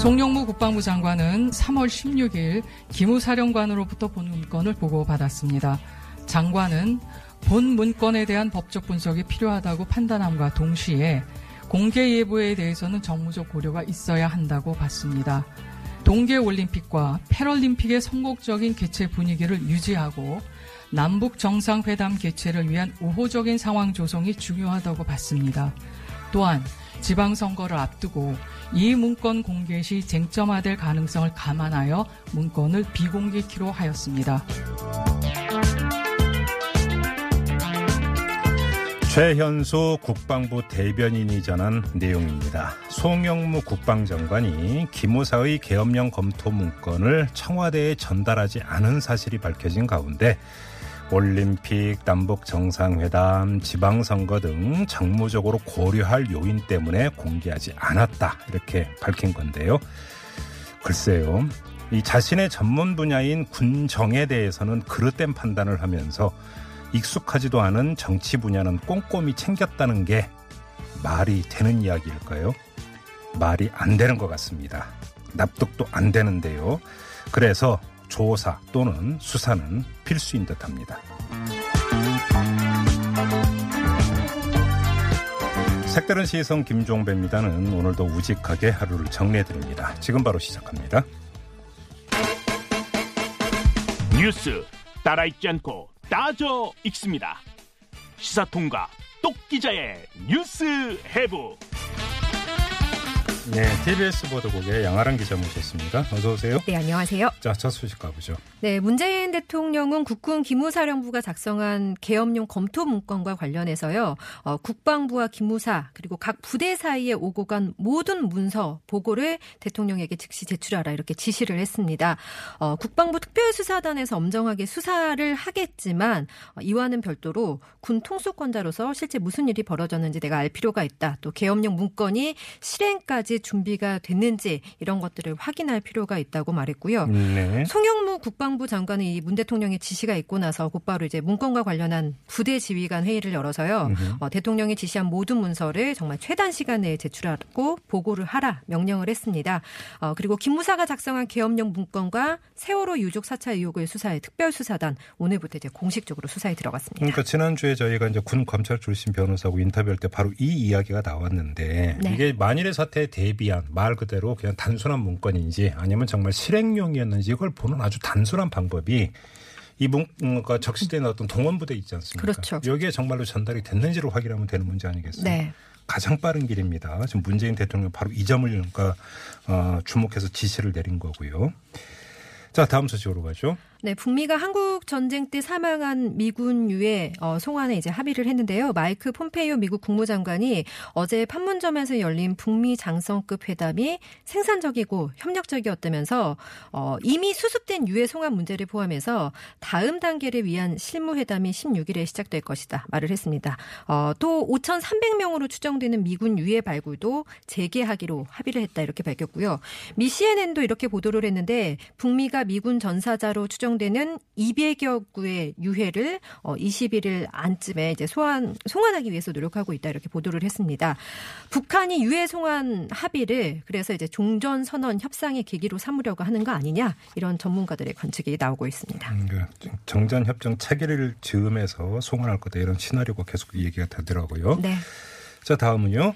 송영무 국방부 장관은 3월 16일 기무사령관으로부터 본 문건을 보고받았습니다. 장관은 본 문건에 대한 법적 분석이 필요하다고 판단함과 동시에 공개 예보에 대해서는 정무적 고려가 있어야 한다고 봤습니다. 동계올림픽과 패럴림픽의 성공적인 개최 분위기를 유지하고 남북정상회담 개최를 위한 우호적인 상황 조성이 중요하다고 봤습니다. 또한 지방선거를 앞두고 이 문건 공개 시 쟁점화될 가능성을 감안하여 문건을 비공개키로 하였습니다. 최현수 국방부 대변인이 전한 내용입니다. 송영무 국방장관이 기무사의 계엄령 검토 문건을 청와대에 전달하지 않은 사실이 밝혀진 가운데 올림픽, 남북정상회담, 지방선거 등 정무적으로 고려할 요인 때문에 공개하지 않았다 이렇게 밝힌 건데요. 글쎄요, 이 자신의 전문 분야인 군정에 대해서는 그릇된 판단을 하면서 익숙하지도 않은 정치 분야는 꼼꼼히 챙겼다는 게 말이 되는 이야기일까요? 말이 안 되는 것 같습니다. 납득도 안 되는데요. 그래서 조사 또는 수사는 필수인 듯합니다. 색다른 시선 김종배입니다는 오늘도 우직하게 하루를 정리해드립니다. 지금 바로 시작합니다. 뉴스 따라 읽지 않고 따져 읽습니다. 시사통과 똑 기자의 뉴스 해부. 네, TBS 보도국의 양아람 기자 모셨습니다. 어서 오세요. 네, 안녕하세요. 자, 첫 소식 가보죠. 네, 문재인 대통령은 국군 기무사령부가 작성한 계엄령 검토 문건과 관련해서요. 국방부와 기무사 그리고 각 부대 사이에 오고 간 모든 문서 보고를 대통령에게 즉시 제출하라 이렇게 지시를 했습니다. 국방부 특별수사단에서 엄정하게 수사를 하겠지만 이와는 별도로 군 통수권자로서 실제 무슨 일이 벌어졌는지 내가 알 필요가 있다. 또 계엄령 문건이 실행까지 준비가 됐는지 이런 것들을 확인할 필요가 있다고 말했고요. 네. 송영무 국방부 장관은 이 문 대통령의 지시가 있고 나서 곧바로 이제 문건과 관련한 부대 지휘관 회의를 열어서요. 대통령이 지시한 모든 문서를 정말 최단 시간 내에 제출하고 보고를 하라 명령을 했습니다. 그리고 김무사가 작성한 계엄령 문건과 세월호 유족 사찰 의혹을 수사해 특별수사단 오늘부터 이제 공식적으로 수사에 들어갔습니다. 그러니까 지난주에 저희가 이제 군 검찰 출신 변호사하고 인터뷰할 때 바로 이 이야기가 나왔는데 네. 이게 만일의 사태에 대비한 말 그대로 그냥 단순한 문건인지 아니면 정말 실행용이었는지 이걸 보는 아주 단순한 방법이 이 문건과 적시된 어떤 동원부대 있지 않습니까? 그렇죠. 여기에 정말로 전달이 됐는지를 확인하면 되는 문제 아니겠어요? 네. 가장 빠른 길입니다. 지금 문재인 대통령 바로 이 점을 그러니까 주목해서 지시를 내린 거고요. 자, 다음 소식으로 가죠. 네, 북미가 한국 전쟁 때 사망한 미군 유해 송환에 이제 합의를 했는데요. 마이크 폼페이오 미국 국무장관이 어제 판문점에서 열린 북미 장성급 회담이 생산적이고 협력적이었다면서 이미 수습된 유해 송환 문제를 포함해서 다음 단계를 위한 실무 회담이 16일에 시작될 것이다 말을 했습니다. 또 5,300명으로 추정되는 미군 유해 발굴도 재개하기로 합의를 했다 이렇게 밝혔고요. 미 CNN도 이렇게 보도를 했는데 북미가 미군 전사자로 추정 되는 200여 구의 유해를 21일 안쯤에 이제 송환하기 위해서 노력하고 있다 이렇게 보도를 했습니다. 북한이 유해 송환 합의를 그래서 이제 종전 선언 협상의 계기로 삼으려고 하는 거 아니냐 이런 전문가들의 관측이 나오고 있습니다. 정전 협정 체결일 즈음에서 송환할 거다 이런 시나리오가 계속 얘기가 되더라고요. 네. 자, 다음은요.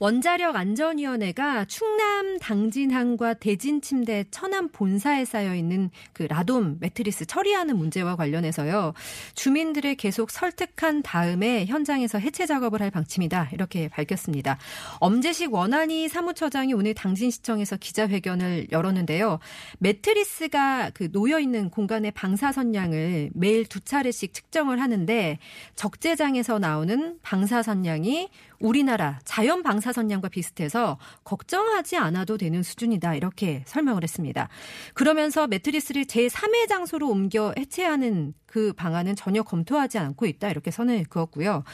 원자력 안전위원회가 충남 당진항과 대진 침대 천안 본사에 쌓여 있는 그 라돈 매트리스 처리하는 문제와 관련해서요. 주민들을 계속 설득한 다음에 현장에서 해체 작업을 할 방침이다. 이렇게 밝혔습니다. 엄재식 원안위 사무처장이 오늘 당진시청에서 기자회견을 열었는데요. 매트리스가 그 놓여 있는 공간의 방사선량을 매일 2차례씩 측정을 하는데 적재장에서 나오는 방사선량이 우리나라 자연 방사선량과 비슷해서 걱정하지 않아도 되는 수준이다. 이렇게 설명을 했습니다. 그러면서 매트리스를 제3의 장소로 옮겨 해체하는 그 방안은 전혀 검토하지 않고 있다. 이렇게 선을 그었고요.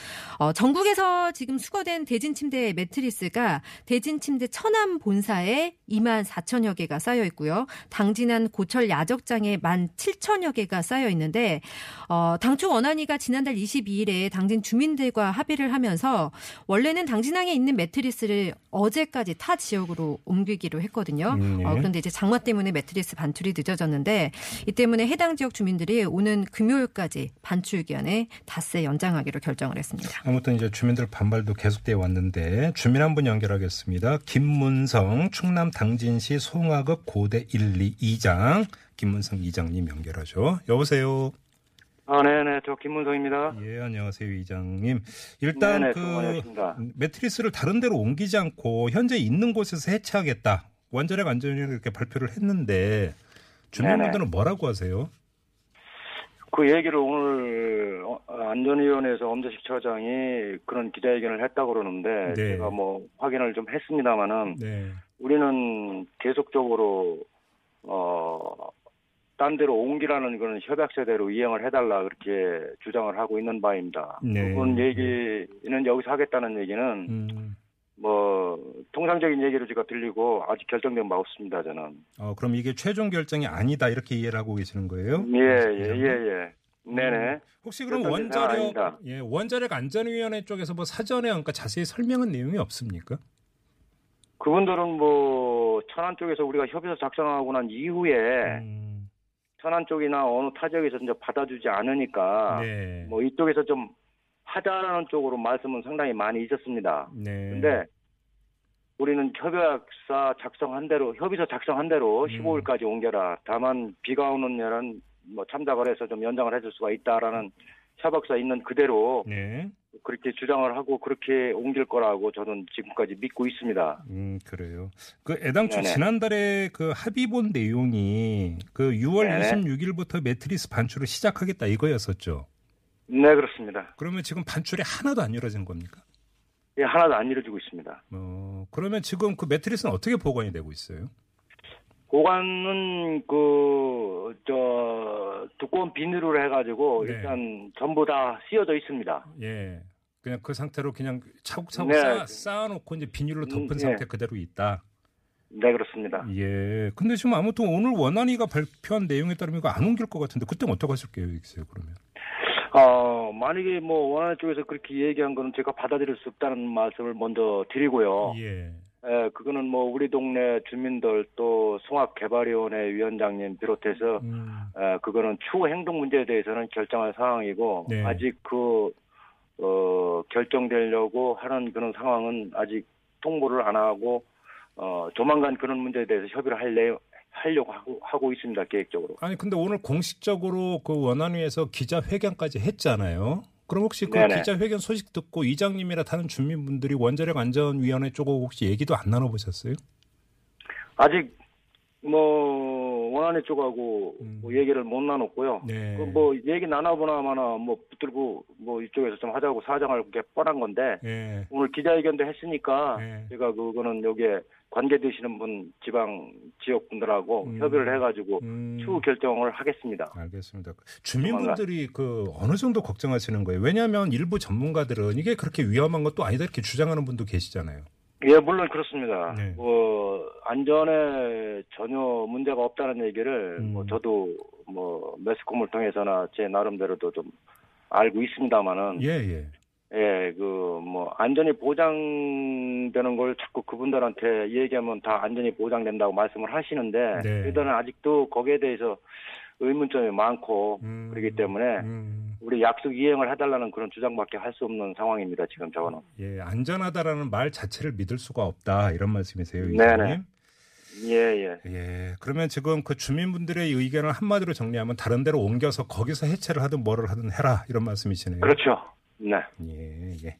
전국에서 지금 수거된 대진 침대 매트리스가 대진 침대 천안 본사에 2만 4천여 개가 쌓여 있고요. 당진안 고철 야적장에 1만 7천여 개가 쌓여 있는데 당초 원안위가 지난달 22일에 당진 주민들과 합의를 하면서 원래는 당진항에 있는 매트리스를 어제까지 타 지역으로 옮기기로 했거든요. 그런데 이제 장마 때문에 매트리스 반출이 늦어졌는데 이 때문에 해당 지역 주민들이 오는 금요일까지 반출 기한에 닷새 연장하기로 결정을 했습니다. 아무튼 이제 주민들 반발도 계속되어 왔는데 주민 한 분 연결하겠습니다. 김문성 충남 당진시 송악읍 고대1리 2장 김문성 이장님 연결하죠. 여보세요. 아, 네네. 저 김문성입니다. 예, 안녕하세요, 이장님. 일단 네네, 매트리스를 다른 데로 옮기지 않고 현재 있는 곳에서 해체하겠다. 원자력 안전위원회 이렇게 발표를 했는데 주민분들은 뭐라고 하세요? 그 얘기를 오늘 안전위원회에서 엄재식 처장이 그런 기자회견을 했다고 그러는데 네. 제가 뭐 확인을 좀 했습니다만은 네. 우리는 계속적으로 딴 데로 옮기라는 그런 협약서대로 이행을 해달라 그렇게 주장을 하고 있는 바입니다. 네. 그런 얘기는 여기서 하겠다는 얘기는 뭐 통상적인 얘기로 제가 들리고 아직 결정된 바 없습니다. 저는. 그럼 이게 최종 결정이 아니다 이렇게 이해를 하고 계시는 거예요? 예. 네네. 혹시 그럼 원자력 안전위원회 쪽에서 뭐 사전에 그러니까 자세히 설명한 내용이 없습니까? 그분들은 뭐 천안 쪽에서 우리가 협의서 작성하고 난 이후에. 천안 쪽이나 어느 타 지역에서 이제 받아주지 않으니까 네. 뭐 이쪽에서 좀 하자라는 쪽으로 말씀은 상당히 많이 있었습니다. 그런데 네. 우리는 협의서 작성한 대로 15일까지 옮겨라. 다만 비가 오는 날은 뭐 참작을 해서 좀 연장을 해줄 수가 있다라는 협약서 있는 그대로 네. 그렇게 주장을 하고 그렇게 옮길 거라고 저는 지금까지 믿고 있습니다. 그래요. 그 애당초 네네. 지난달에 그 합의본 내용이 그 6월 네네. 26일부터 매트리스 반출을 시작하겠다 이거였었죠. 네, 그렇습니다. 그러면 지금 반출이 하나도 안 이루어진 겁니까? 예, 하나도 안 이루어지고 있습니다. 그러면 지금 그 매트리스는 어떻게 보관이 되고 있어요? 보관은 두꺼운 비닐로 해가지고 네. 일단 전부 다 씌워져 있습니다. 예, 그냥 그 상태로 그냥 차곡차곡 네. 쌓아놓고 이제 비닐로 덮은 상태 그대로 있다. 네, 그렇습니다. 예, 근데 지금 아무튼 오늘 원안위가 발표한 내용에 따르면 이거 안 옮길 것 같은데 그때 어떻게 하실 계획이 있어요? 그러면? 만약에 뭐 원안위 쪽에서 그렇게 얘기한 거는 제가 받아들일 수 없다는 말씀을 먼저 드리고요. 예. 예, 그거는 뭐 우리 동네 주민들 또 송악개발위원회 위원장님 비롯해서 그거는 추후 행동 문제에 대해서는 결정할 상황이고 네. 아직 결정되려고 하는 그런 상황은 아직 통보를 안 하고 조만간 그런 문제에 대해서 협의를 하려고 하고 있습니다. 계획적으로. 아니 근데 오늘 공식적으로 그 원안위에서 기자회견까지 했잖아요. 그럼 혹시 그 네네. 기자회견 소식 듣고 이장님이라 다른 주민분들이 원자력 안전위원회 쪽하고 혹시 얘기도 안 나눠보셨어요? 아직 뭐 원안위 쪽하고 뭐 얘기를 못 나눴고요. 네. 뭐 얘기 나눠보나마나 뭐 붙들고 뭐 이쪽에서 좀 하자고 사정할 게 뻔한 건데 네. 오늘 기자회견도 했으니까 네. 제가 그거는 여기에 관계되시는 분 지방 지역분들하고 협의를 해가지고 추후 결정을 하겠습니다. 알겠습니다. 주민분들이 어느 정도 걱정하시는 거예요? 왜냐하면 일부 전문가들은 이게 그렇게 위험한 것도 아니다 이렇게 주장하는 분도 계시잖아요. 예, 물론 그렇습니다. 네. 안전에 전혀 문제가 없다는 얘기를 뭐 저도 뭐 매스컴을 통해서나 제 나름대로도 좀 알고 있습니다만은. 예. 예, 안전이 보장되는 걸 자꾸 그분들한테 얘기하면 다 안전이 보장된다고 말씀을 하시는데, 네. 그들은 아직도 거기에 대해서 의문점이 많고, 그렇기 때문에, 우리 약속 이행을 해달라는 그런 주장밖에 할 수 없는 상황입니다, 지금 저거는. 예, 안전하다라는 말 자체를 믿을 수가 없다, 이런 말씀이세요, 의원님? 예. 그러면 지금 그 주민분들의 의견을 한마디로 정리하면 다른 데로 옮겨서 거기서 해체를 하든 뭐를 하든 해라, 이런 말씀이시네요. 그렇죠. 네. 예.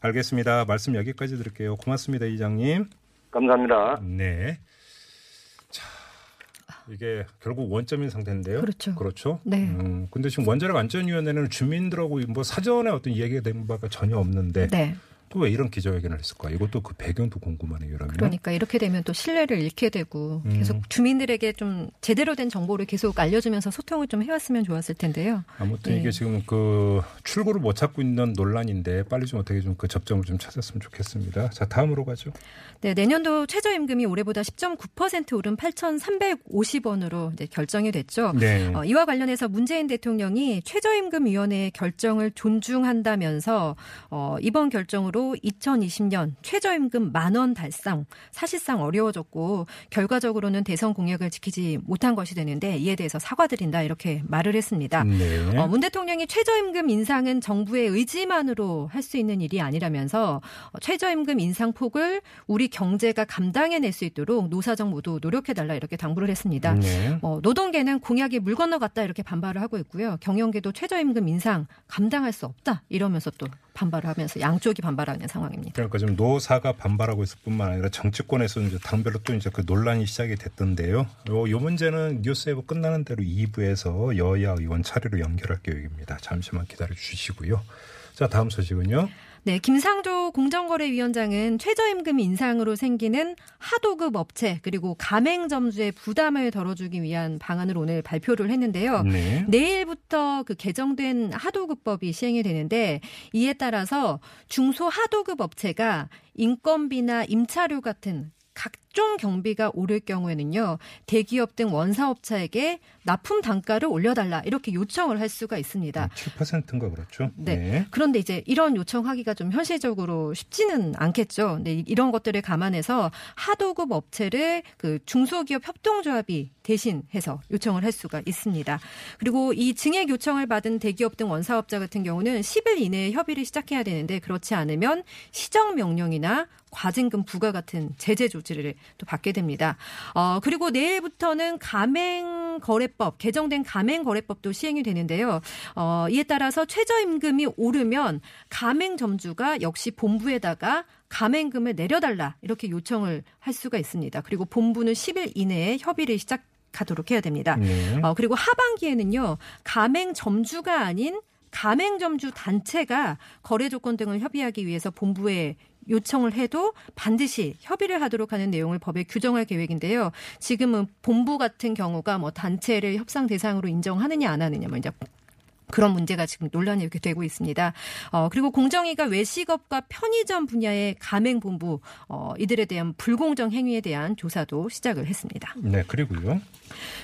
알겠습니다. 말씀 여기까지 드릴게요. 고맙습니다, 이장님. 감사합니다. 네. 자, 이게 결국 원점인 상태인데요. 그렇죠. 네. 근데 지금 원자력 안전위원회는 주민들하고 뭐 사전에 어떤 이야기가 된 바가 전혀 없는데. 네. 또 왜 이런 기자회견을 했을까? 이것도 그 배경도 궁금하네요. 이러면. 그러니까 이렇게 되면 또 신뢰를 잃게 되고 계속 주민들에게 좀 제대로 된 정보를 계속 알려주면서 소통을 좀 해왔으면 좋았을 텐데요. 아무튼 이게 지금 그 출구를 못 찾고 있는 논란인데 빨리 좀 어떻게 좀 그 접점을 좀 찾았으면 좋겠습니다. 자, 다음으로 가죠. 네, 내년도 최저임금이 올해보다 10.9% 오른 8,350원으로 이제 결정이 됐죠. 네. 이와 관련해서 문재인 대통령이 최저임금위원회의 결정을 존중한다면서 이번 결정으로 2020년 최저임금 10,000원 달성 사실상 어려워졌고 결과적으로는 대선 공약을 지키지 못한 것이 되는데 이에 대해서 사과드린다 이렇게 말을 했습니다. 네. 문 대통령이 최저임금 인상은 정부의 의지만으로 할 수 있는 일이 아니라면서 최저임금 인상폭을 우리 경제가 감당해낼 수 있도록 노사정 모두 노력해달라 이렇게 당부를 했습니다. 네. 노동계는 공약이 물 건너갔다 이렇게 반발을 하고 있고요. 경영계도 최저임금 인상 감당할 수 없다 이러면서 또 반발을 하면서 양쪽이 반발하는 상황입니다. 그러니까 지금 노사가 반발하고 있을 뿐만 아니라 정치권에서 이제 당별로 또 이제 그 논란이 시작이 됐던데요. 요 문제는 뉴스웨브 끝나는 대로 2부에서 여야 의원 차례로 연결할 계획입니다. 잠시만 기다려 주시고요. 자, 다음 소식은요. 네, 김상조 공정거래위원장은 최저임금 인상으로 생기는 하도급 업체 그리고 가맹점주의 부담을 덜어주기 위한 방안을 오늘 발표를 했는데요. 네. 내일부터 그 개정된 하도급법이 시행이 되는데 이에 따라서 중소하도급 업체가 인건비나 임차료 같은 각종 경비가 오를 경우에는요. 대기업 등 원사업자에게 납품 단가를 올려달라 이렇게 요청을 할 수가 있습니다. 7%인가 그렇죠. 네. 네. 그런데 이제 이런 요청하기가 좀 현실적으로 쉽지는 않겠죠. 근데 이런 것들을 감안해서 하도급 업체를 그 중소기업 협동조합이 대신해서 요청을 할 수가 있습니다. 그리고 이 증액 요청을 받은 대기업 등 원사업자 같은 경우는 10일 이내에 협의를 시작해야 되는데 그렇지 않으면 시정명령이나 과징금 부과 같은 제재 조치를 또 받게 됩니다. 그리고 내일부터는 가맹거래법, 개정된 가맹거래법도 시행이 되는데요. 이에 따라서 최저임금이 오르면 가맹점주가 역시 본부에다가 가맹금을 내려달라 이렇게 요청을 할 수가 있습니다. 그리고 본부는 10일 이내에 협의를 시작하도록 해야 됩니다. 네. 그리고 하반기에는요. 가맹점주가 아닌 가맹점주 단체가 거래 조건 등을 협의하기 위해서 본부에 요청을 해도 반드시 협의를 하도록 하는 내용을 법에 규정할 계획인데요. 지금은 본부 같은 경우가 뭐 단체를 협상 대상으로 인정하느냐 안 하느냐 뭐 이제 그런 문제가 지금 논란이 이렇게 되고 있습니다. 그리고 공정위가 외식업과 편의점 분야의 가맹본부 이들에 대한 불공정 행위에 대한 조사도 시작을 했습니다. 네, 그리고요.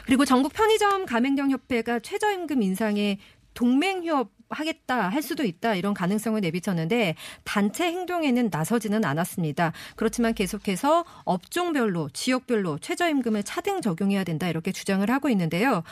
그리고 전국 편의점 가맹점 협회가 최저임금 인상에 동맹휴업 하겠다 할 수도 있다 이런 가능성을 내비쳤는데 단체 행동에는 나서지는 않았습니다. 그렇지만 계속해서 업종별로 지역별로 최저임금을 차등 적용해야 된다 이렇게 주장을 하고 있는데요.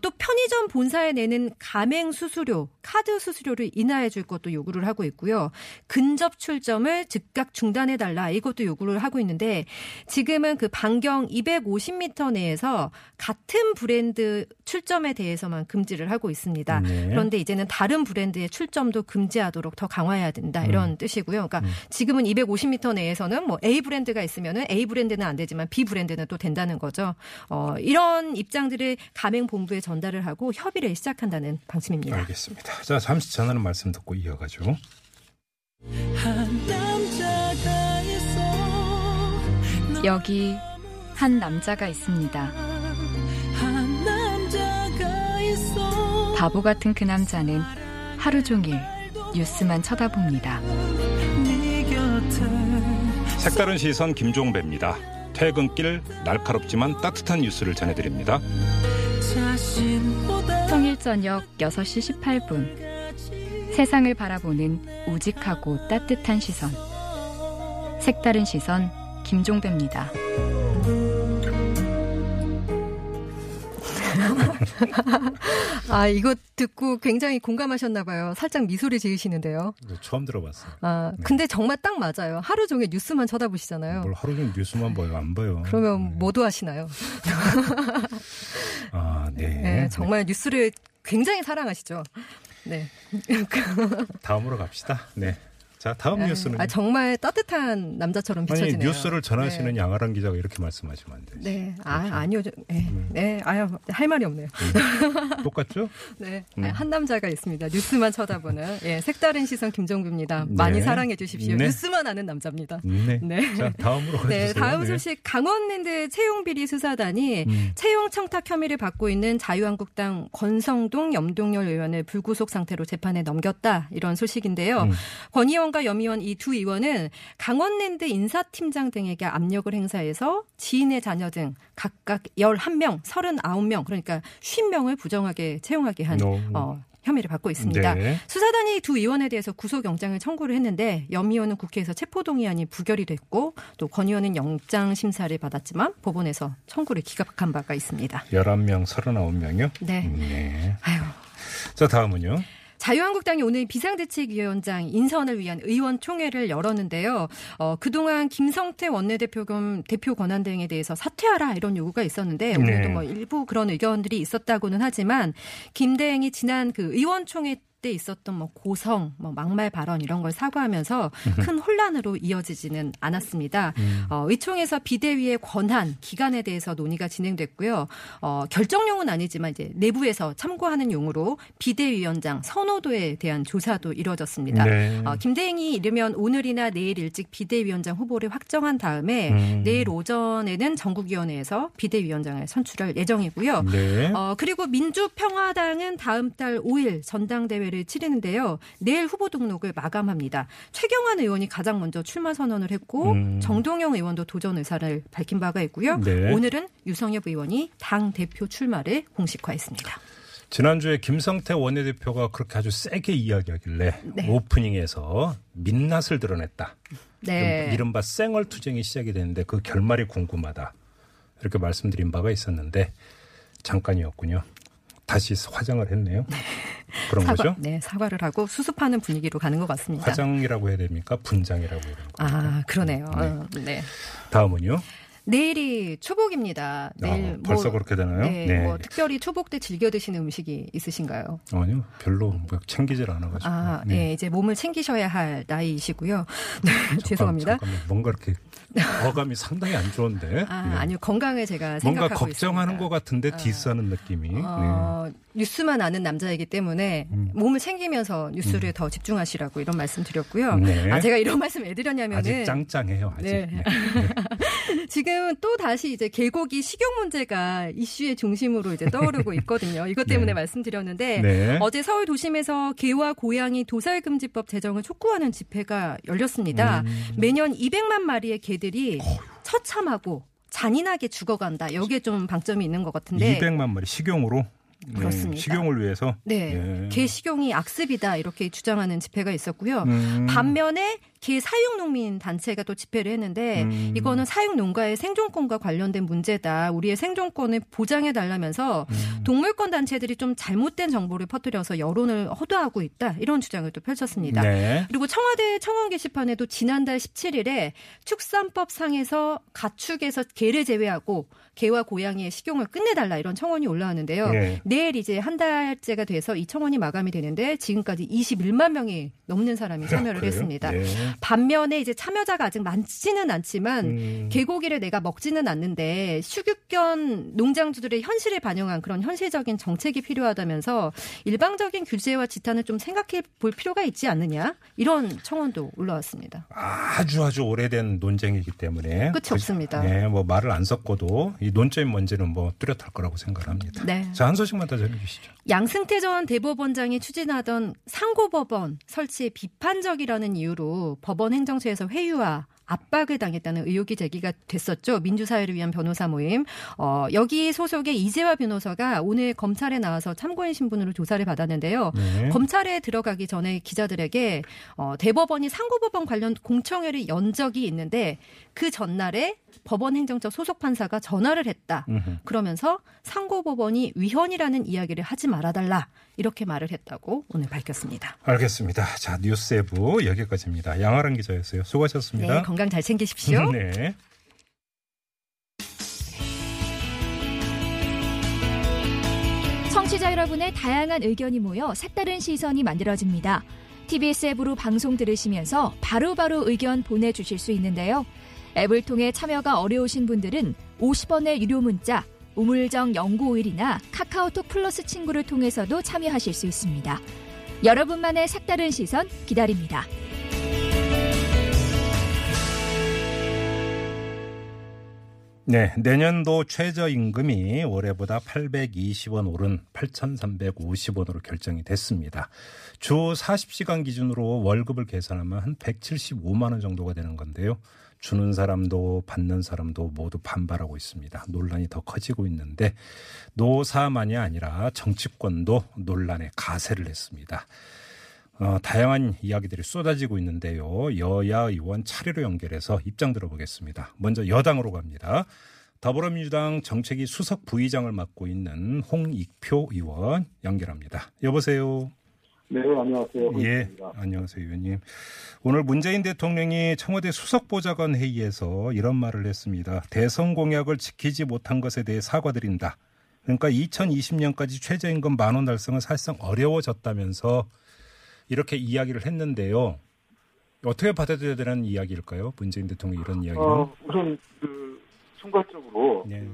또 편의점 본사에 내는 가맹 수수료, 카드 수수료를 인하해 줄 것도 요구를 하고 있고요. 근접 출점을 즉각 중단해 달라 이것도 요구를 하고 있는데 지금은 그 반경 250m 내에서 같은 브랜드 출점에 대해서만 금지를 하고 있습니다. 네. 그런데 이제는 다른 브랜드의 출점도 금지하도록 더 강화해야 된다 이런 뜻이고요. 그러니까 지금은 250m 내에서는 뭐 A 브랜드가 있으면은 A 브랜드는 안 되지만 B 브랜드는 또 된다는 거죠. 이런 입장들을 가맹본부에 전달을 하고 협의를 시작한다는 방침입니다. 알겠습니다. 자, 잠시 전하는 말씀 듣고 이어가죠. 여기 한 남자가 있습니다. 바보 같은 그 남자는 하루 종일 뉴스만 쳐다봅니다. 색다른 시선 김종배입니다. 퇴근길 날카롭지만 따뜻한 뉴스를 전해드립니다. 평일 저녁 6시 18분. 세상을 바라보는 우직하고 따뜻한 시선. 색다른 시선 김종배입니다. 아, 이거 듣고 굉장히 공감하셨나 봐요. 살짝 미소를 지으시는데요. 처음 들어봤어요. 아, 네. 근데 정말 딱 맞아요. 하루 종일 뉴스만 쳐다보시잖아요. 뭘 하루 종일 뉴스만 봐요. 안 봐요. 그러면 네. 뭐도 하시나요? 아, 네. 네, 정말 네. 뉴스를 굉장히 사랑하시죠. 네. 다음으로 갑시다. 네. 자, 다음 뉴스는. 아, 정말 따뜻한 남자처럼 비춰지네요. 아니, 뉴스를 전하시는 네. 양아람 기자가 이렇게 말씀하시면 안 되죠. 네. 아, 아니요. 네. 네. 아유, 할 말이 없네요. 네. 똑같죠? 네. 한 남자가 있습니다. 뉴스만 쳐다보는. 예, 색다른 시선 김종규입니다. 많이 네. 사랑해 주십시오. 네. 뉴스만 아는 남자입니다. 네. 네. 자, 다음으로 가주세요. 네. 다음 소식. 네. 강원랜드 채용비리 수사단이 채용 청탁 혐의를 받고 있는 자유한국당 권성동, 염동열 의원을 불구속 상태로 재판에 넘겼다. 이런 소식인데요. 권 의원 염의원 이 두 의원은 강원랜드 인사팀장 등에게 압력을 행사해서 지인의 자녀 등 각각 11명, 39명 그러니까 50명을 부정하게 채용하게 한 혐의를 받고 있습니다. 네. 수사단이 두 의원에 대해서 구속영장을 청구를 했는데 염 의원은 국회에서 체포동의안이 부결이 됐고 또 권 의원은 영장 심사를 받았지만 법원에서 청구를 기각한 바가 있습니다. 11명, 39명이요? 네. 네. 아유. 자, 다음은요. 자유한국당이 오늘 비상대책위원장 인선을 위한 의원총회를 열었는데요. 그동안 김성태 원내대표 겸 대표 권한 등에 대해서 사퇴하라 이런 요구가 있었는데 오늘도 뭐 일부 그런 의견들이 있었다고는 하지만 김 대행이 지난 그 의원총회 때 있었던 뭐 고성, 뭐 막말 발언 이런 걸 사과하면서 큰 혼란으로 이어지지는 않았습니다. 의총에서 비대위의 권한, 기간에 대해서 논의가 진행됐고요. 결정용은 아니지만 이제 내부에서 참고하는 용으로 비대위원장 선호도에 대한 조사도 이루어졌습니다. 네. 김대행이 이르면 오늘이나 내일 일찍 비대위원장 후보를 확정한 다음에 내일 오전에는 전국위원회에서 비대위원장을 선출할 예정이고요. 네. 그리고 민주평화당은 다음 달 5일 전당대회 를 치르는데요. 내일 후보 등록을 마감합니다. 최경환 의원이 가장 먼저 출마 선언을 했고 정동영 의원도 도전 의사를 밝힌 바가 있고요. 네. 오늘은 유성엽 의원이 당 대표 출마를 공식화했습니다. 지난주에 김성태 원내대표가 그렇게 아주 세게 이야기하길래 네. 오프닝에서 민낯을 드러냈다. 네. 이른바 쌩얼투쟁이 시작이 됐는데 그 결말이 궁금하다. 이렇게 말씀드린 바가 있었는데 잠깐이었군요. 다시 화장을 했네요. 그런 거죠? 네, 사과를 하고 수습하는 분위기로 가는 것 같습니다. 화장이라고 해야 됩니까? 분장이라고 해야 됩니까? 아, 그러네요. 네. 네. 다음은요? 내일이 초복입니다. 내일 아, 벌써 뭐, 그렇게 되나요? 네, 네. 뭐 특별히 초복 때 즐겨 드시는 음식이 있으신가요? 아니요. 별로 뭐 챙기질 않아가지고. 아, 네. 네. 이제 몸을 챙기셔야 할 나이이시고요. 네, 잠깐, 죄송합니다. 잠깐만, 뭔가 이렇게 어감이 상당히 안 좋은데. 아, 네. 아니요. 건강에 제가 생각하고 뭔가 걱정하는 있습니다. 것 같은데 디스하는 느낌이. 네. 뉴스만 아는 남자이기 때문에 몸을 챙기면서 뉴스를 더 집중하시라고 이런 말씀 드렸고요. 네. 아, 제가 이런 말씀 왜 드렸냐면은. 아직 짱짱해요. 아직. 네. 네. 네. 지금 또 다시 이제 개고기 식용 문제가 이슈의 중심으로 이제 떠오르고 있거든요. 이것 때문에 네. 말씀드렸는데 네. 어제 서울 도심에서 개와 고양이 도살금지법 제정을 촉구하는 집회가 열렸습니다. 매년 200만 마리의 개들이 처참하고 잔인하게 죽어간다. 여기에 좀 방점이 있는 것 같은데. 200만 마리 식용으로? 그렇습니다. 식용을 위해서? 네. 예. 개 식용이 악습이다 이렇게 주장하는 집회가 있었고요. 반면에 개 사육농민 단체가 또 집회를 했는데 이거는 사육농가의 생존권과 관련된 문제다. 우리의 생존권을 보장해달라면서 동물권 단체들이 좀 잘못된 정보를 퍼뜨려서 여론을 허도하고 있다. 이런 주장을 또 펼쳤습니다. 네. 그리고 청와대 청원 게시판에도 지난달 17일에 축산법상에서 가축에서 개를 제외하고 개와 고양이의 식용을 끝내달라 이런 청원이 올라왔는데요. 네. 내일 이제 한 달째가 돼서 이 청원이 마감이 되는데 지금까지 21만 명이 넘는 사람이 참여를 했습니다. 네. 반면에 이제 참여자가 아직 많지는 않지만 개고기를 내가 먹지는 않는데 식육견 농장주들의 현실을 반영한 그런 현실적인 정책이 필요하다면서 일방적인 규제와 지탄을 좀 생각해 볼 필요가 있지 않느냐 이런 청원도 올라왔습니다. 아주 아주 오래된 논쟁이기 때문에 끝이 없습니다. 네, 뭐 말을 안 섞어도 이 논점이 뭔지는 뭐 뚜렷할 거라고 생각합니다. 네. 자, 한 소식만 더 전해주시죠. 양승태 전 대법원장이 추진하던 상고법원 설치에 비판적이라는 이유로 법원 행정처에서 회유와 압박을 당했다는 의혹이 제기가 됐었죠. 민주사회를 위한 변호사 모임. 여기 소속의 이재화 변호사가 오늘 검찰에 나와서 참고인 신분으로 조사를 받았는데요. 네. 검찰에 들어가기 전에 기자들에게 대법원이 상고법원 관련 공청회를 연 적이 있는데 그 전날에 법원 행정처 소속 판사가 전화를 했다. 그러면서 상고법원이 위헌이라는 이야기를 하지 말아달라. 이렇게 말을 했다고 오늘 밝혔습니다. 알겠습니다. 자, 뉴스세부 여기까지입니다. 양아람 기자였어요. 수고하셨습니다. 네, 건강 잘 챙기십시오. 네. 청취자 여러분의 다양한 의견이 모여 색다른 시선이 만들어집니다. TBS 앱으로 방송 들으시면서 바로바로 의견 보내주실 수 있는데요. 앱을 통해 참여가 어려우신 분들은 50원의 유료 문자, 우물정 0951이나 카카오톡 플러스 친구를 통해서도 참여하실 수 있습니다. 여러분만의 색다른 시선 기다립니다. 네, 내년도 최저임금이 올해보다 820원 오른 8,350원으로 결정이 됐습니다. 주 40시간 기준으로 월급을 계산하면 한 175만 원 정도가 되는 건데요. 주는 사람도 받는 사람도 모두 반발하고 있습니다. 논란이 더 커지고 있는데 노사만이 아니라 정치권도 논란에 가세를 했습니다. 다양한 이야기들이 쏟아지고 있는데요. 여야 의원 차례로 연결해서 입장 들어보겠습니다. 먼저 여당으로 갑니다. 더불어민주당 정책위 수석 부의장을 맡고 있는 홍익표 의원 연결합니다. 여보세요. 네, 안녕하세요. 예, 안녕하세요, 의원님. 오늘 문재인 대통령이 청와대 수석보좌관 회의에서 이런 말을 했습니다. 대선 공약을 지키지 못한 것에 대해 사과드린다. 그러니까 2020년까지 최저임금 10,000원 달성은 사실상 어려워졌다면서 이렇게 이야기를 했는데요. 어떻게 받아들여야 되는 이야기일까요? 문재인 대통령이 이런 이야기는? 우선 총괄적으로 네.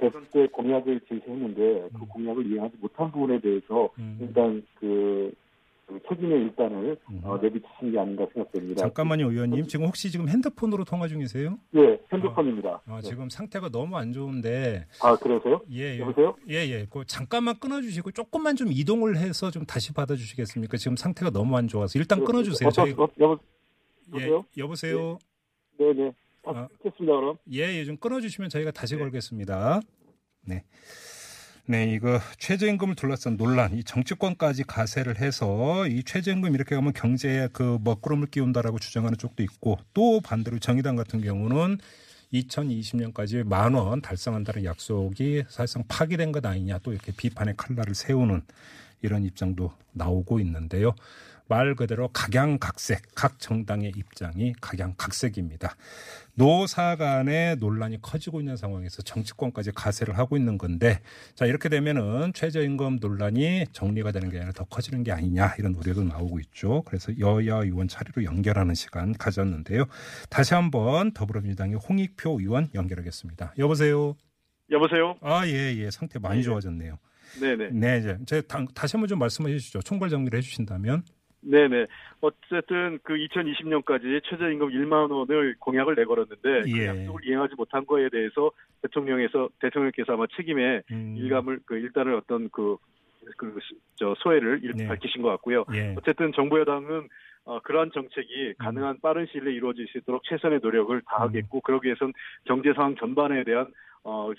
대선 때 공약을 제시했는데 그 공약을 이행하지 못한 부분에 대해서 일단 그 책임의 일단을 내비치신 게 아닌가 생각됩니다. 잠깐만요, 의원님. 지금 혹시 지금 핸드폰으로 통화 중이세요? 예, 핸드폰입니다. 지금 상태가 너무 안 좋은데. 아, 그러세요? 예, 여보세요? 예. 그 잠깐만 끊어주시고 조금만 좀 이동을 해서 좀 다시 받아주시겠습니까? 지금 상태가 너무 안 좋아서 일단 끊어주세요. 여보세요? 예, 여보세요? 네, 네. 됐습니다, 그럼. 예, 좀 끊어주시면 저희가 다시 걸겠습니다. 네. 네, 이거 최저임금을 둘러싼 논란, 이 정치권까지 가세를 해서 이 최저임금 이렇게 가면 경제에 그 먹구름을 끼운다라고 주장하는 쪽도 있고 또 반대로 정의당 같은 경우는 2020년까지 10,000원 달성한다는 약속이 사실상 파기된 것 아니냐 또 이렇게 비판의 칼날을 세우는 이런 입장도 나오고 있는데요. 말 그대로 각양각색, 각 정당의 입장이 각양각색입니다. 노사 간의 논란이 커지고 있는 상황에서 정치권까지 가세를 하고 있는 건데 자 이렇게 되면은 최저임금 논란이 정리가 되는 게 아니라 더 커지는 게 아니냐 이런 우려도 나오고 있죠. 그래서 여야 의원 차례로 연결하는 시간 가졌는데요. 다시 한번 더불어민주당의 홍익표 의원 연결하겠습니다. 여보세요? 아, 예. 상태 많이 좋아졌네요. 네네. 네, 이제 다시 한번 좀 말씀해 주시죠. 총괄 정리를 해 주신다면. 네네. 어쨌든 그 2020년까지 최저임금 10,000원을 공약을 내걸었는데 그 약속을 이행하지 못한 거에 대해서 대통령께서 아마 책임의 일감을 그 일단은 어떤 그 소회를 밝히신 것 같고요. 예. 어쨌든 정부 여당은 그러한 정책이 가능한 빠른 시일 내에 이루어질 수 있도록 최선의 노력을 다하겠고 그러기 위해선 경제 상황 전반에 대한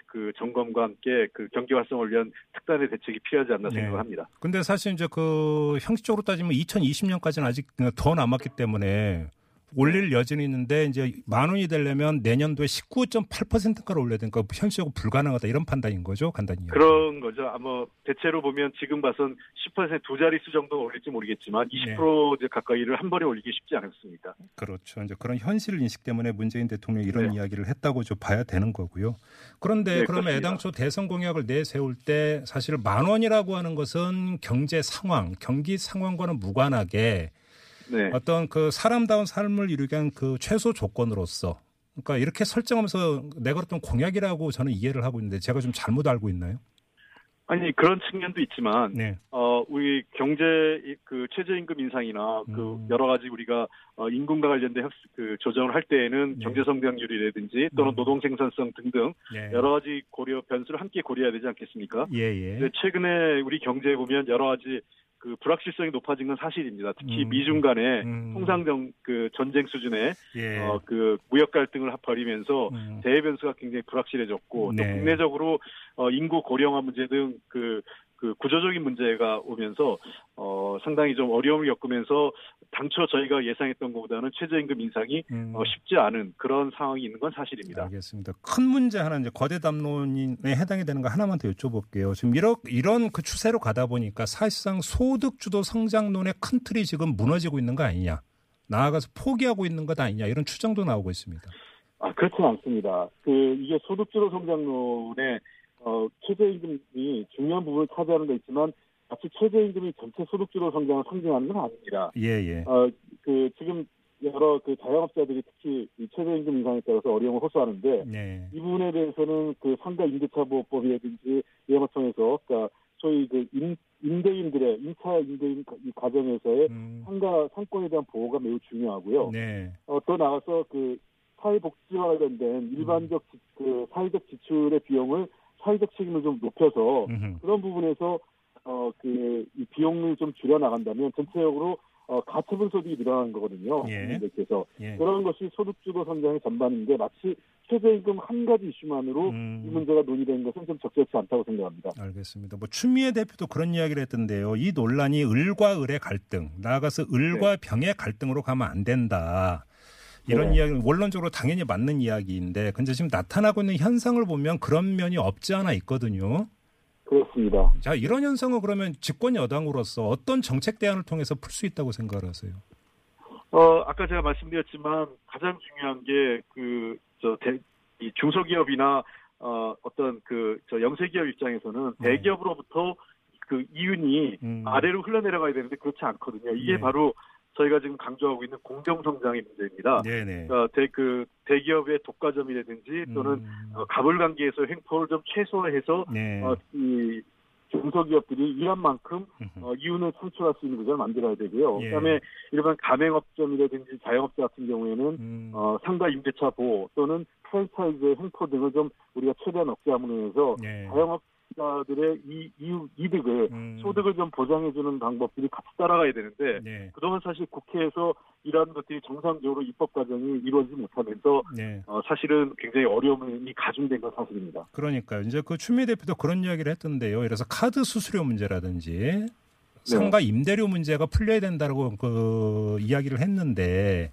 그 점검과 함께 그 경기 활성화를 위한 특단의 대책이 필요하지 않나 생각합니다. 근데 사실 이제 그 형식적으로 따지면 2020년까지는 아직 더 남았기 때문에 올릴 여지는 있는데 이제 10,000원이 되려면 내년도에 19.8%까지 올려야 되니까 현실적으로 불가능하다 이런 판단인 거죠, 간단히. 그런 거죠. 아마 대체로 보면 지금 봐선 10% 두 자릿수 정도 올릴지 모르겠지만 20% 가까이를 한 번에 올리기 쉽지 않습니다. 그렇죠. 이제 그런 현실 인식 때문에 문재인 대통령이 이런 이야기를 했다고 좀 봐야 되는 거고요. 그런데 그러면 애당초 대선 공약을 내세울 때 사실 10,000원이라고 하는 것은 경기 상황과는 무관하게 어떤 그 사람다운 삶을 이루기 위한 그 최소 조건으로서 그러니까 이렇게 설정하면서 내걸었던 공약이라고 저는 이해를 하고 있는데 제가 좀 잘못 알고 있나요? 아니 그런 측면도 있지만 우리 경제 그 최저임금 인상이나 그 여러 가지 우리가 임금과 관련된 그 조정을 할 때에는 경제 성장률이라든지 또는 노동 생산성 등등 여러 가지 변수를 함께 고려해야 되지 않겠습니까? 근데 최근에 우리 경제에 보면 여러 가지 그 불확실성이 높아진 건 사실입니다. 특히 미중 간의 통상 그 전쟁 수준의 그 무역 갈등을 벌이면서 대외 변수가 굉장히 불확실해졌고 또 국내적으로 인구 고령화 문제 등 그 구조적인 문제가 오면서 상당히 좀 어려움을 겪으면서 당초 저희가 예상했던 것보다는 최저임금 인상이 쉽지 않은 그런 상황이 있는 건 사실입니다. 알겠습니다. 큰 문제 하나 이제 거대 담론에 해당이 되는 거 하나만 더 여쭤볼게요. 지금 이런 그 추세로 가다 보니까 사실상 소득 주도 성장론의 큰 틀이 지금 무너지고 있는 거 아니냐, 나아가서 포기하고 있는 것 아니냐 이런 추정도 나오고 있습니다. 아 그렇지 않습니다. 이게 소득 주도 성장론의 최저임금이 중요한 부분을 차지하는 데 있지만 마치 최저임금이 전체 소득주도 성장을 상징하는 건 아닙니다. 예예. 지금 여러 자영업자들이 특히 이 최저임금 인상에 따라서 어려움을 호소하는데 네. 이 부분에 대해서는 상가 임대차보호법이라든지 이런 것 통해서 그러니까 소위 임대인들의 임차 임대인 가정에서의 상가 상권에 대한 보호가 매우 중요하고요. 네. 더 나아가서 사회복지와 관련된 일반적 사회적 지출의 비용을 사회적 책임을 좀 높여서 그런 부분에서 이 비용을 좀 줄여 나간다면 전체적으로 가처분 소득이 늘어나는 거거든요. 예. 그래서 예. 그런 것이 소득주도 성장의 전반인데 마치 최저임금 한 가지 이슈만으로 이 문제가 논의되는 것은 좀 적절치 않다고 생각합니다. 알겠습니다. 추미애 대표도 그런 이야기를 했던데요. 이 논란이 을과 을의 갈등, 나아가서 을과 네. 병의 갈등으로 가면 안 된다. 이런 네. 이야기는 원론적으로 당연히 맞는 이야기인데 근데 지금 나타나고 있는 현상을 보면 그런 면이 없지 않아 있거든요. 그렇습니다. 자, 이런 현상을 그러면 집권 여당으로서 어떤 정책 대안을 통해서 풀 수 있다고 생각하세요? 아까 제가 말씀드렸지만 가장 중요한 게 이 중소기업이나 어떤 영세기업 입장에서는 네. 대기업으로부터 이윤이 아래로 흘러내려가야 되는데 그렇지 않거든요. 이게 네. 바로 저희가 지금 강조하고 있는 공정성장의 문제입니다. 네네. 대기업의 독과점이라든지 또는 가불관계에서 횡포를 좀 최소화해서 네. 이 중소기업들이 일한 만큼 이윤을 창출할 수 있는 구조를 만들어야 되고요. 예. 그다음에 일반 가맹업점이라든지 자영업자 같은 경우에는 상가 임대차 보호 또는 프랜차이즈의 횡포 등을 좀 우리가 최대한 억제함으로써 네. 자영업자들의 이득을 소득을 좀 보장해주는 방법들이 같이 따라가야 되는데 네. 그동안 사실 국회에서 이러한 것들이 정상적으로 입법 과정이 이루어지지 못하면서 네. 사실은 굉장히 어려움이 가중된 건 사실입니다. 그러니까요. 이제 추미애 대표도 그런 이야기를 했던데요. 이래서 카드 수수료 문제라든지 상가 네. 임대료 문제가 풀려야 된다고 이야기를 했는데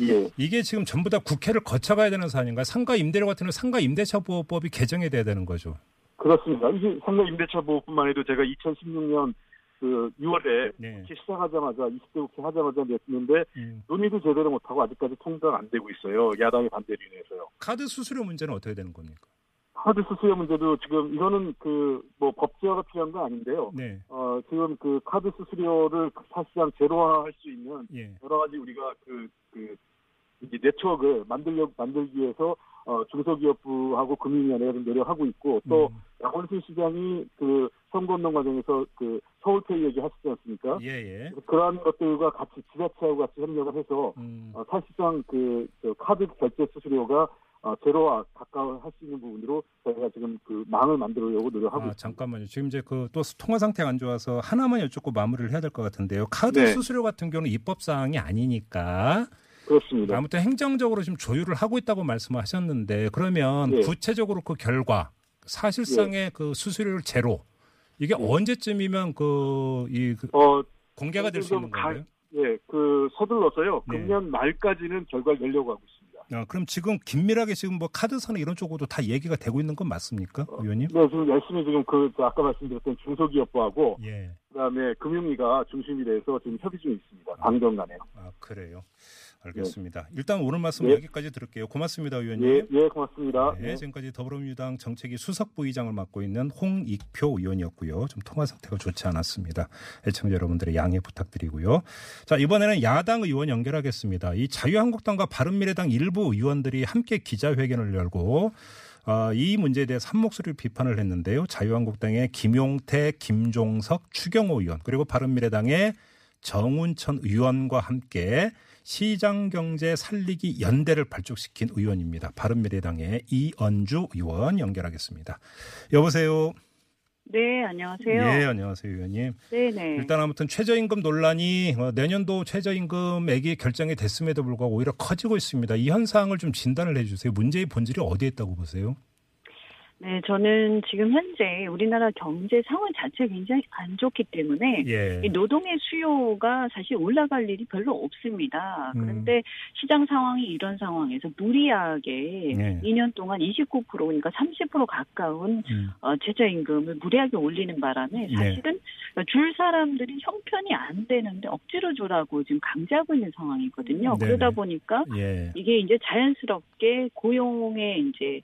예. 이게 지금 전부 다 국회를 거쳐가야 되는 사안인가요? 상가 임대료 같은 경우 상가 임대차 보호법이 개정이 돼야 되는 거죠. 그렇습니다. 이게 상가 임대차 보호뿐만 아니라 제가 2016년 6월에 네. 국회 시작하자마자 20대 국회 하자마자 냈는데 논의도 제대로 못하고 아직까지 통과가 안 되고 있어요. 야당의 반대로 인해서요. 카드 수수료 문제는 어떻게 되는 겁니까? 카드 수수료 문제도 지금 이거는 법제화가 필요한 건 아닌데요. 네. 지금 카드 수수료를 사실상 제로화할 수 있는 예. 여러 가지 우리가 이제 네트워크를 만들기 위해서 중소기업부하고 금융위원회가 좀 노력하고 있고 또 양원순 시장이 선거운동 과정에서 서울페이 얘기하시지 않습니까? 예예. 그러한 것들과 같이 지자체하고 같이 협력을 해서 사실상 카드 결제 수수료가 제로와 가까워할 수 있는 부분으로 저희가 지금 망을 만들려고 노력하고 있습니다. 잠깐만요. 지금 이제 또 통화 상태가 안 좋아서 하나만 여쭙고 마무리를 해야 될 것 같은데요. 카드 네. 수수료 같은 경우는 입법 사항이 아니니까. 그렇습니다. 아무튼 행정적으로 지금 조율을 하고 있다고 말씀하셨는데 그러면 예. 구체적으로 결과 사실상의 예. 수수료를 제로 이게 예. 언제쯤이면 공개가 될 수 있는 건가요? 예, 서둘러서요. 네. 금년 말까지는 결과를 내려고 하고 있습니다. 그럼 지금 긴밀하게 지금 카드사나 이런 쪽으로도 다 얘기가 되고 있는 건 맞습니까, 의원님? 네, 지금 열심히 지금 아까 말씀드렸던 중소기업부하고 예. 그다음에 금융위가 중심이 돼서 지금 협의 중에 있습니다. 당정간에요. 그래요. 알겠습니다. 네. 일단 오늘 말씀 네. 여기까지 들을게요. 고맙습니다, 의원님. 네, 네 고맙습니다. 네, 네. 지금까지 더불어민주당 정책위 수석부의장을 맡고 있는 홍익표 의원이었고요. 좀 통화 상태가 좋지 않았습니다. 애청자 여러분들의 양해 부탁드리고요. 자, 이번에는 야당 의원 연결하겠습니다. 이 자유한국당과 바른미래당 일부 의원들이 함께 기자회견을 열고 이 문제에 대해서 한 목소리를 비판을 했는데요. 자유한국당의 김용태, 김종석, 추경호 의원 그리고 바른미래당의 정운천 의원과 함께 시장경제 살리기 연대를 발족시킨 의원입니다. 바른미래당의 이언주 의원 연결하겠습니다. 여보세요. 네, 안녕하세요. 네, 안녕하세요, 의원님. 네네. 일단 아무튼 최저임금 논란이 내년도 최저임금액이 결정이 됐음에도 불구하고 오히려 커지고 있습니다. 이 현상을 좀 진단을 해주세요. 문제의 본질이 어디에 있다고 보세요? 네, 저는 지금 현재 우리나라 경제 상황 자체가 굉장히 안 좋기 때문에 예. 이 노동의 수요가 사실 올라갈 일이 별로 없습니다. 그런데 시장 상황이 이런 상황에서 무리하게 예. 2년 동안 29% 그러니까 30% 가까운 최저임금을 무리하게 올리는 바람에 사실은 예. 줄 사람들이 형편이 안 되는데 억지로 주라고 지금 강제하고 있는 상황이거든요. 네네. 그러다 보니까 예. 이게 이제 자연스럽게 고용의 이제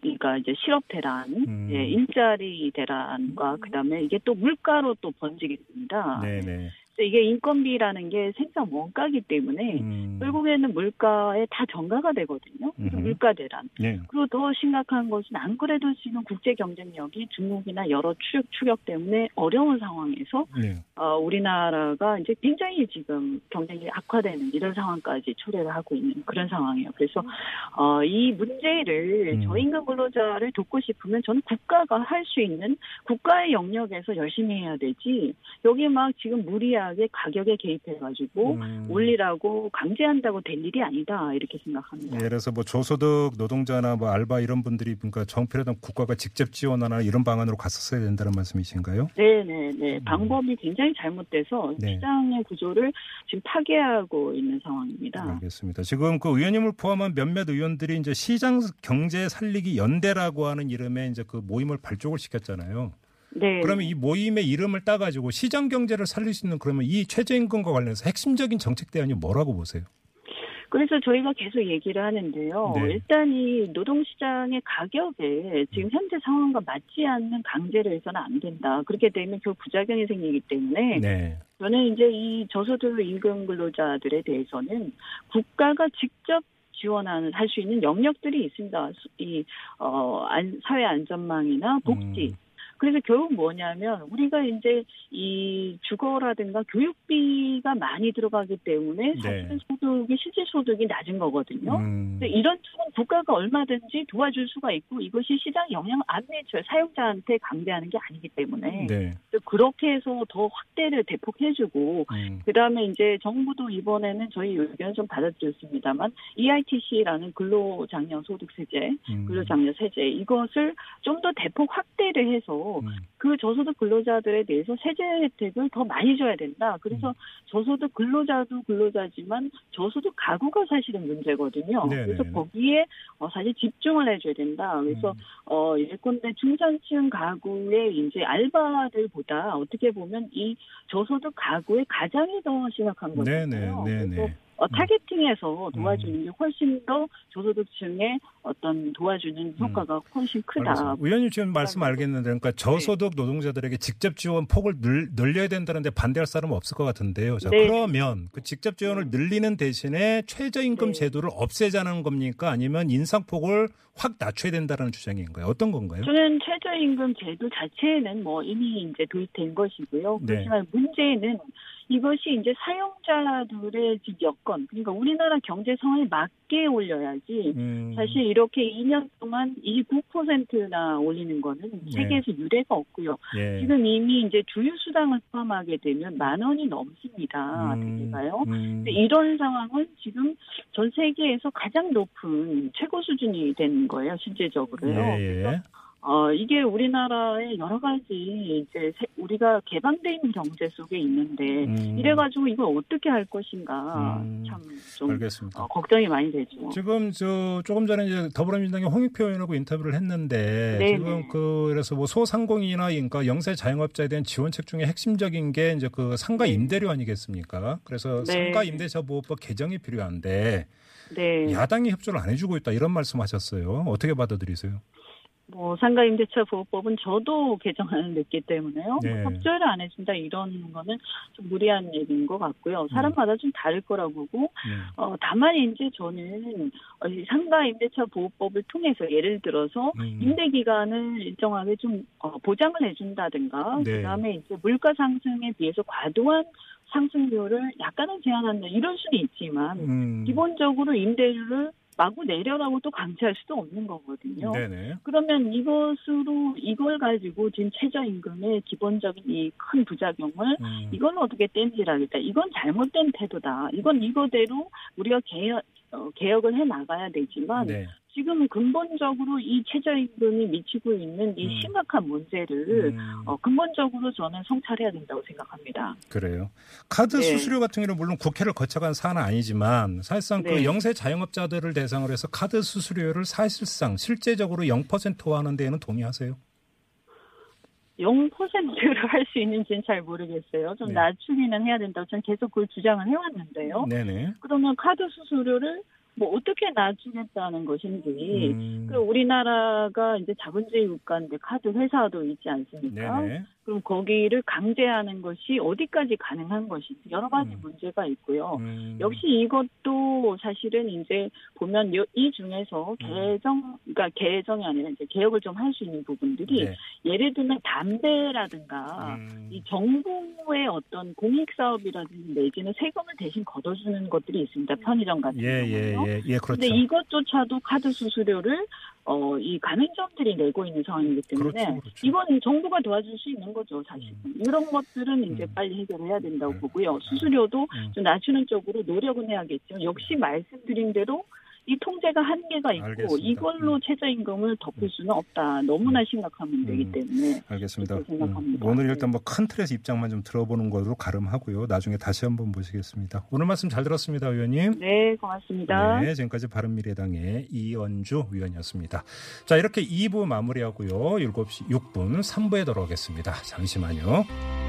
그러니까 이제 실업 대란, 예, 일자리 대란과 그다음에 이게 또 물가로 또 번지겠습니다. 네네. 이게 인건비라는 게 생산 원가이기 때문에 결국에는 물가에 다 전가가 되거든요. 물가 대란. 네. 그리고 더 심각한 것은 안 그래도 지금 국제 경쟁력이 중국이나 여러 추격 때문에 어려운 상황에서 네. 우리나라가 이제 굉장히 지금 경쟁이 악화되는 이런 상황까지 초래를 하고 있는 그런 상황이에요. 그래서 이 문제를 저임금 근로자를 돕고 싶으면 저는 국가가 할 수 있는 국가의 영역에서 열심히 해야 되지 여기 막 지금 무리한 가격에 개입해가지고 올리라고 강제한다고 될 일이 아니다 이렇게 생각합니다. 예를 들어서 뭐 저소득 노동자나 뭐 알바 이런 분들이 그러니까 정필하던 국가가 직접 지원하나 이런 방안으로 갔었어야 된다는 말씀이신가요? 네네네 방법이 굉장히 잘못돼서 네. 시장의 구조를 지금 파괴하고 있는 상황입니다. 알겠습니다. 지금 그 의원님을 포함한 몇몇 의원들이 이제 시장 경제 살리기 연대라고 하는 이름의 이제 그 모임을 발족을 시켰잖아요. 네. 그러면 이 모임의 이름을 따가지고 시장 경제를 살릴 수 있는 그러면 이 최저임금과 관련해서 핵심적인 정책 대안이 뭐라고 보세요? 그래서 저희가 계속 얘기를 하는데요. 네. 일단 이 노동시장의 가격에 지금 현재 상황과 맞지 않는 강제를 해서는 안 된다. 그렇게 되면 결국 부작용이 생기기 때문에 네. 저는 이제 이 저소득 임금 근로자들에 대해서는 국가가 직접 지원하는 할 수 있는 영역들이 있습니다. 이 사회 안전망이나 복지. 그래서 결국 뭐냐면 우리가 이제 이 주거라든가 교육비가 많이 들어가기 때문에 사실은 네. 소득이 실질 소득이 낮은 거거든요. 근데 이런 쪽은 국가가 얼마든지 도와줄 수가 있고 이것이 시장 영향 안 미쳐요. 사용자한테 강제하는 게 아니기 때문에 네. 그렇게 해서 더 확대를 대폭해주고 그다음에 이제 정부도 이번에는 저희 의견 좀 받아들였습니다만 EITC라는 근로장려소득세제, 근로장려세제 이것을 좀 더 대폭 확대를 해서 그 저소득 근로자들에 대해서 세제 혜택을 더 많이 줘야 된다. 그래서 저소득 근로자도 근로자지만 저소득 가구가 사실은 문제거든요. 네네. 그래서 거기에 사실 집중을 해줘야 된다. 그래서 예컨대 중산층 가구의 이제 알바들보다 어떻게 보면 이 저소득 가구의 가장이 더 심각한 거거든요. 네네. 타겟팅해서 도와주는 게 훨씬 더 저소득층의 어떤 도와주는 효과가 훨씬 크다. 알겠습니다. 의원님 지금 말씀 알겠는데 그러니까 저소득 노동자들에게 직접 지원 폭을 늘려야 된다는데 반대할 사람은 없을 것 같은데요. 자, 네. 그러면 그 직접 지원을 늘리는 대신에 최저임금 네. 제도를 없애자는 겁니까? 아니면 인상폭을 확 낮춰야 된다는 주장인가요? 어떤 건가요? 저는 최저임금 제도 자체는 뭐 이미 이제 도입된 것이고요. 그렇지만 네. 문제는 이것이 이제 사용자들의 여건, 그러니까 우리나라 경제 상황에 맞게 올려야지 사실 이렇게 2년 동안 29%나 올리는 거는 세계에서 네. 유례가 없고요. 네. 지금 이미 이제 주휴수당을 포함하게 되면 10,000원이 넘습니다. 대개가요. 이런 상황은 지금 전 세계에서 가장 높은 최고 수준이 된 거예요, 실제적으로요. 네. 이게 우리나라의 여러 가지 이제 우리가 개방돼 있는 경제 속에 있는데 이래가지고 이걸 어떻게 할 것인가 참 좀 걱정이 많이 되죠. 지금 저 조금 전에 이제 더불어민주당의 홍익표 의원하고 인터뷰를 했는데 네네. 지금 그래서 뭐 소상공인이나 그러니까 영세 자영업자에 대한 지원책 중에 핵심적인 게 이제 그 상가 임대료 아니겠습니까? 그래서 네. 상가 임대차 보호법 개정이 필요한데 네. 야당이 협조를 안 해주고 있다 이런 말씀하셨어요. 어떻게 받아들이세요? 뭐 상가임대차 보호법은 저도 개정안을 냈기 때문에요. 네. 협조를 안 해준다 이런 거는 좀 무리한 얘기인 것 같고요. 사람마다 좀 다를 거라고 보고 다만 이제 저는 상가임대차 보호법을 통해서 예를 들어서 임대기간을 일정하게 좀 보장을 해준다든가 네. 그다음에 이제 물가 상승에 비해서 과도한 상승률을 약간은 제한한다 이럴 수는 있지만 기본적으로 임대료를 마구 내려라고 또 강제할 수도 없는 거거든요. 네네. 그러면 이걸 가지고 지금 최저임금의 기본적인 이 큰 부작용을 이걸 어떻게 땜질하겠다. 이건 잘못된 태도다. 이건 이거대로 우리가 개혁을 해나가야 되지만 네. 지금 근본적으로 이 최저임금이 미치고 있는 이 심각한 문제를 근본적으로 저는 성찰해야 된다고 생각합니다. 그래요. 카드 네. 수수료 같은 경우는 물론 국회를 거쳐간 사안은 아니지만 사실상 네. 그 영세 자영업자들을 대상으로 해서 카드 수수료를 사실상 실제적으로 0%화하는 데에는 동의하세요? 0%를 할 수 있는지는 잘 모르겠어요. 좀 네. 낮추기는 해야 된다고 저는 계속 그걸 주장을 해왔는데요. 네네. 그러면 카드 수수료를 뭐 어떻게 나아지겠다는 것인지. 그리고 우리나라가 이제 자본주의 국가인데 카드 회사도 있지 않습니까? 네네. 그럼 거기를 강제하는 것이 어디까지 가능한 것인지 여러 가지 문제가 있고요. 역시 이것도 사실은 이제 보면 이 중에서 개정이 아니라 이제 개혁을 좀 할 수 있는 부분들이 네. 예를 들면 담배라든가 이 정부의 어떤 공익 사업이라든지 내지는 세금을 대신 걷어주는 것들이 있습니다. 편의점 같은 경우요. 예, 그렇죠. 근데 이것조차도 카드 수수료를 이 가맹점들이 내고 있는 상황이기 때문에 그렇죠, 그렇죠. 이건 정부가 도와줄 수 있는 거죠, 사실. 이런 것들은 이제 빨리 해결해야 된다고 보고요. 수수료도 좀 낮추는 쪽으로 노력은 해야겠지만 역시 말씀드린 대로 이 통제가 한계가 있고 알겠습니다. 이걸로 최저임금을 덮을 수는 없다. 너무나 심각한 문제이기 때문에. 알겠습니다. 오늘 일단 뭐 큰 틀에서 입장만 좀 들어보는 걸로 가름하고요. 나중에 다시 한번 모시겠습니다. 오늘 말씀 잘 들었습니다, 의원님. 네, 고맙습니다. 네, 지금까지 바른미래당의 이언주 의원이었습니다. 자, 이렇게 2부 마무리하고요. 7시 6분 3부에 돌아오겠습니다. 잠시만요.